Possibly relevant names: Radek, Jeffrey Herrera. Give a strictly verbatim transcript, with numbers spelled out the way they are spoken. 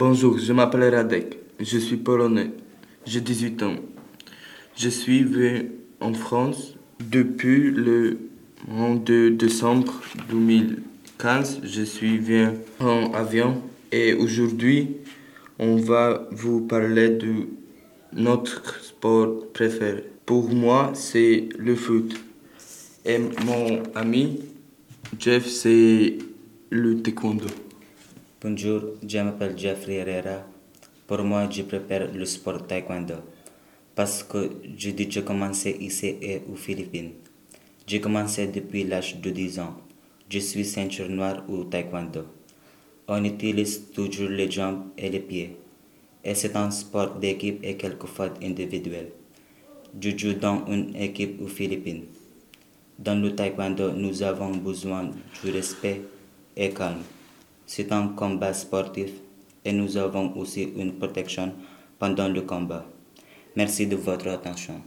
Bonjour, je m'appelle Radek, je suis polonais, j'ai dix-huit ans. Je suis venu en France depuis le deux décembre deux mille quinze. Je suis venu en avion et aujourd'hui, on va vous parler de notre sport préféré. Pour moi, c'est le foot. Et mon ami, Jeff, c'est le taekwondo. Bonjour, je m'appelle Jeffrey Herrera. Pour moi, je prépare le sport taekwondo parce que j'ai déjà commencé ici et aux Philippines. J'ai commencé depuis l'âge de dix ans. Je suis ceinture noire au taekwondo. On utilise toujours les jambes et les pieds. Et c'est un sport d'équipe et quelquefois individuel. Je joue dans une équipe aux Philippines. Dans le taekwondo, nous avons besoin du respect et calme. C'est un combat sportif et nous avons aussi une protection pendant le combat. Merci de votre attention.